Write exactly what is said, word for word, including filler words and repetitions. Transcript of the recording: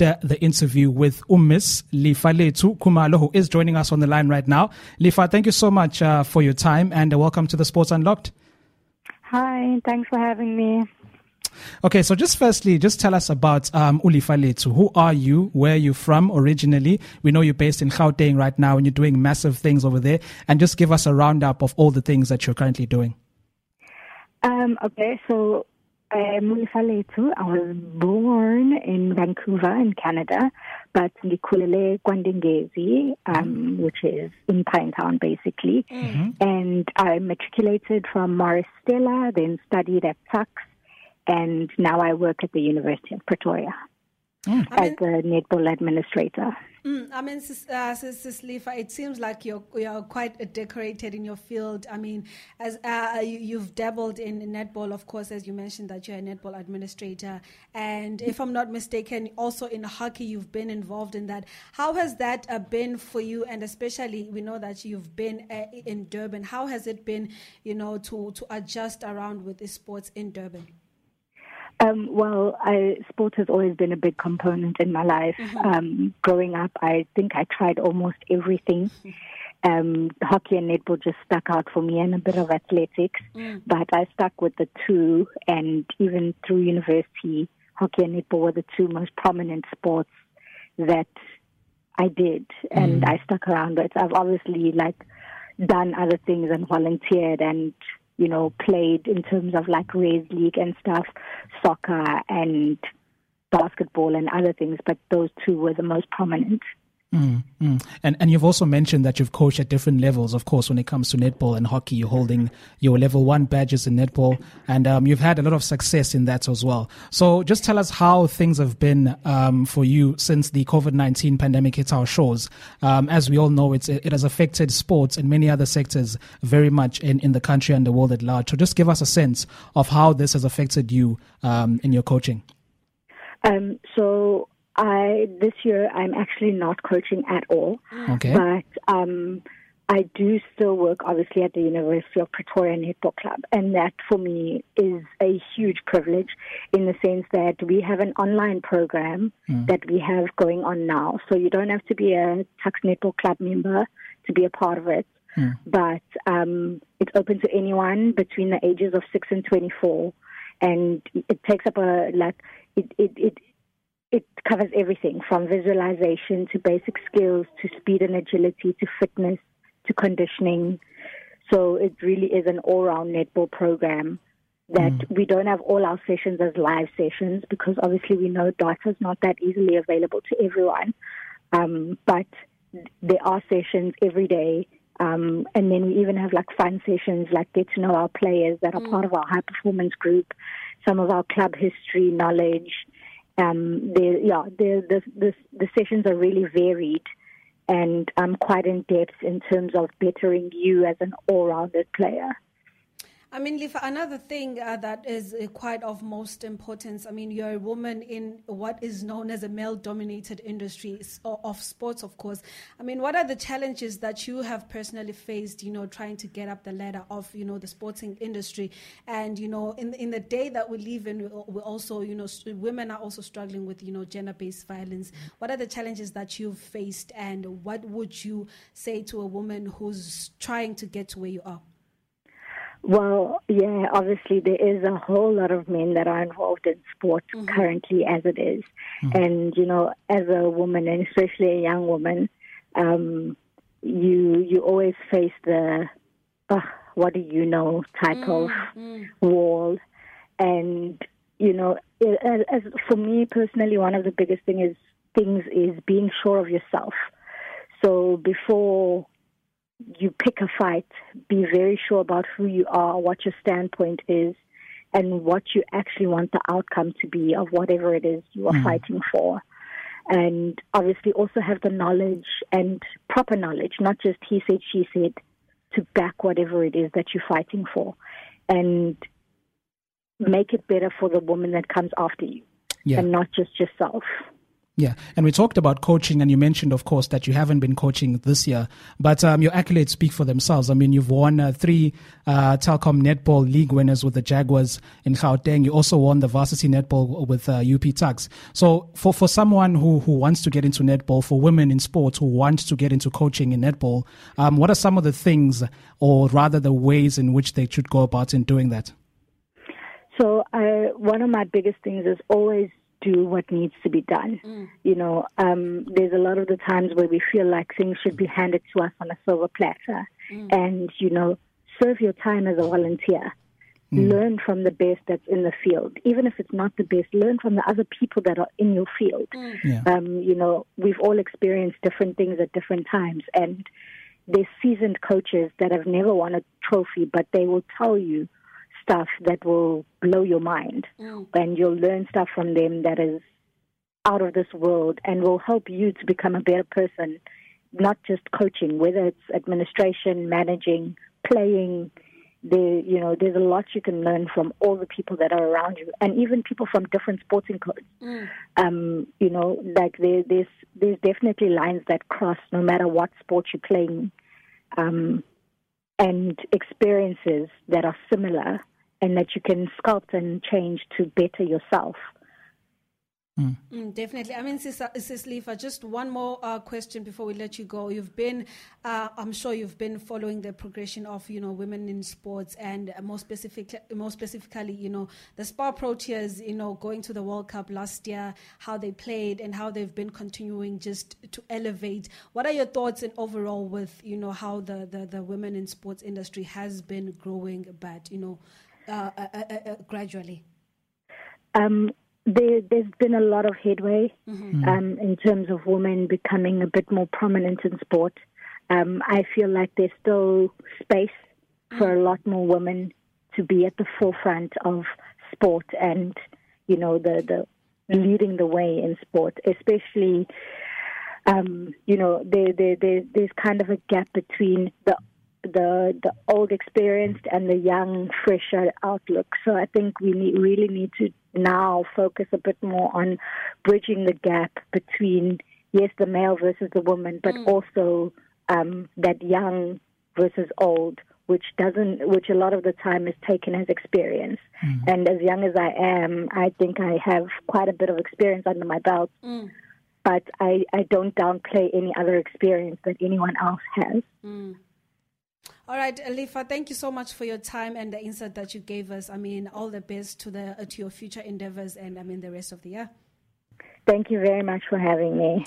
after the interview with Ummis Lifalethu Khumalo, who is joining us on the line right now. Lifa, thank you so much uh, for your time and uh, welcome to the Sports Unlocked. Hi, thanks for having me. Okay, so just firstly, just tell us about um, Lifalethu. Who are you? Where are you from originally? We know you're based in Gauteng right now and you're doing massive things over there. And just give us a roundup of all the things that you're currently doing. Um, okay, so I'm Lifalethu. I was born in Vancouver in Canada, but Nikulele Gwandengese, um, which is in Pine Town basically. Mm-hmm. And I matriculated from Maristella, then studied at Tuks. And now I work at the University of Pretoria mm. as I mean, a netball administrator. Mm, I mean, Sis, uh, Sis, Sis Lifa, it seems like you're you're quite decorated in your field. I mean, as uh, you, you've dabbled in netball, of course, as you mentioned that you're a netball administrator. And if I'm not mistaken, also in hockey, you've been involved in that. How has that uh, been for you? And especially, we know that you've been uh, in Durban. How has it been, you know, to, to adjust around with sports in Durban? Um, well, I, sport has always been a big component in my life. Mm-hmm. Um, growing up, I think I tried almost everything. Um, hockey and netball just stuck out for me, and a bit of athletics. Mm. But I stuck with the two, and even through university, hockey and netball were the two most prominent sports that I did, mm. and I stuck around with. I've obviously like done other things and volunteered and, you know, played in terms of like Reds League and stuff, soccer and basketball and other things, but those two were the most prominent. Mm, mm. And and you've also mentioned that you've coached at different levels, of course, when it comes to netball and hockey. You're holding your level one badges in netball, and um, you've had a lot of success in that as well. So just tell us how things have been um, for you since the COVID nineteen pandemic hit our shores. Um, as we all know, it's, it has affected sports and many other sectors very much in, in the country and the world at large. So just give us a sense of how this has affected you um, in your coaching. Um, so... I, this year, I'm actually not coaching at all, okay. but um, I do still work, obviously, at the University of Pretoria Netball Club, and that, for me, is a huge privilege in the sense that we have an online program mm. that we have going on now, so you don't have to be a Tuks Netball Club member to be a part of it, mm. but um, it's open to anyone between the ages of six and twenty-four, and it takes up a, like, it, it, it It covers everything from visualization to basic skills to speed and agility to fitness to conditioning. So it really is an all-round netball program that mm. we don't have all our sessions as live sessions because obviously we know data is not that easily available to everyone. Um, but there are sessions every day. Um, and then we even have like fun sessions, like get to know our players that are mm. part of our high-performance group, some of our club history, knowledge. Um, they, yeah, they, the, the, the sessions are really varied and um, quite in-depth in terms of bettering you as an all-rounded player. I mean, Lifa, another thing uh, that is uh, quite of most importance, I mean, you're a woman in what is known as a male-dominated industry of sports, of course. I mean, what are the challenges that you have personally faced, you know, trying to get up the ladder of, you know, the sporting industry? And, you know, in, in the day that we live in, we're also, you know, women are also struggling with, you know, gender-based violence. What are the challenges that you've faced and what would you say to a woman who's trying to get to where you are? Well, yeah, obviously there is a whole lot of men that are involved in sport mm-hmm. currently as it is. Mm-hmm. And, you know, as a woman, and especially a young woman, um, you you always face the, oh, what do you know type mm-hmm. of wall. And, you know, it, as, for me personally, one of the biggest thing is, things is being sure of yourself. So before you pick a fight, be very sure about who you are, what your standpoint is, and what you actually want the outcome to be of whatever it is you are mm. fighting for. And obviously also have the knowledge and proper knowledge, not just he said, she said, to back whatever it is that you're fighting for and make it better for the woman that comes after you yeah. and not just yourself. Yeah, and we talked about coaching, and you mentioned, of course, that you haven't been coaching this year, but um, your accolades speak for themselves. I mean, you've won uh, three uh, Telkom Netball League winners with the Jaguars in Gauteng. You also won the varsity netball with uh, U P Tuks. So for, for someone who, who wants to get into netball, for women in sports who want to get into coaching in netball, um, what are some of the things, or rather the ways in which they should go about in doing that? So uh, one of my biggest things is always do what needs to be done. Mm. You know, um, there's a lot of the times where we feel like things should be handed to us on a silver platter. Mm. And, you know, serve your time as a volunteer. Mm. Learn from the best that's in the field. Even if it's not the best, learn from the other people that are in your field. Mm. Yeah. Um, you know, we've all experienced different things at different times. And there's seasoned coaches that have never won a trophy, but they will tell you stuff that will blow your mind, mm. and you'll learn stuff from them that is out of this world and will help you to become a better person, not just coaching, whether it's administration, managing, playing. There, you know, there's a lot you can learn from all the people that are around you, and even people from different sporting codes. Mm. Um, you know, like there, there's, there's definitely lines that cross no matter what sport you're playing, um, and experiences that are similar, and that you can sculpt and change to better yourself. Mm. Mm, definitely. I mean, Sis, Sis Lifa, just one more uh, question before we let you go. You've been, uh, I'm sure you've been following the progression of, you know, women in sports, and more, specific, more specifically, you know, the Spar Proteas, you know, going to the World Cup last year, how they played and how they've been continuing just to elevate. What are your thoughts and overall with, you know, how the, the, the women in sports industry has been growing, but, you know, Uh, uh, uh, uh, gradually? Um, there, there's been a lot of headway mm-hmm. um, in terms of women becoming a bit more prominent in sport. Um, I feel like there's still space for a lot more women to be at the forefront of sport and, you know, the, the leading the way in sport, especially, um, you know, there, there, there, there's kind of a gap between the the the old experienced and the young, fresher outlook. So I think we need, really need to now focus a bit more on bridging the gap between, yes, the male versus the woman, but mm. also um, that young versus old, which doesn't, which a lot of the time is taken as experience. Mm. And as young as I am, I think I have quite a bit of experience under my belt, mm. but I, I don't downplay any other experience that anyone else has. Mm. All right, Lifa, thank you so much for your time and the insight that you gave us. I mean, all the best to the to your future endeavors and, I mean, the rest of the year. Thank you very much for having me.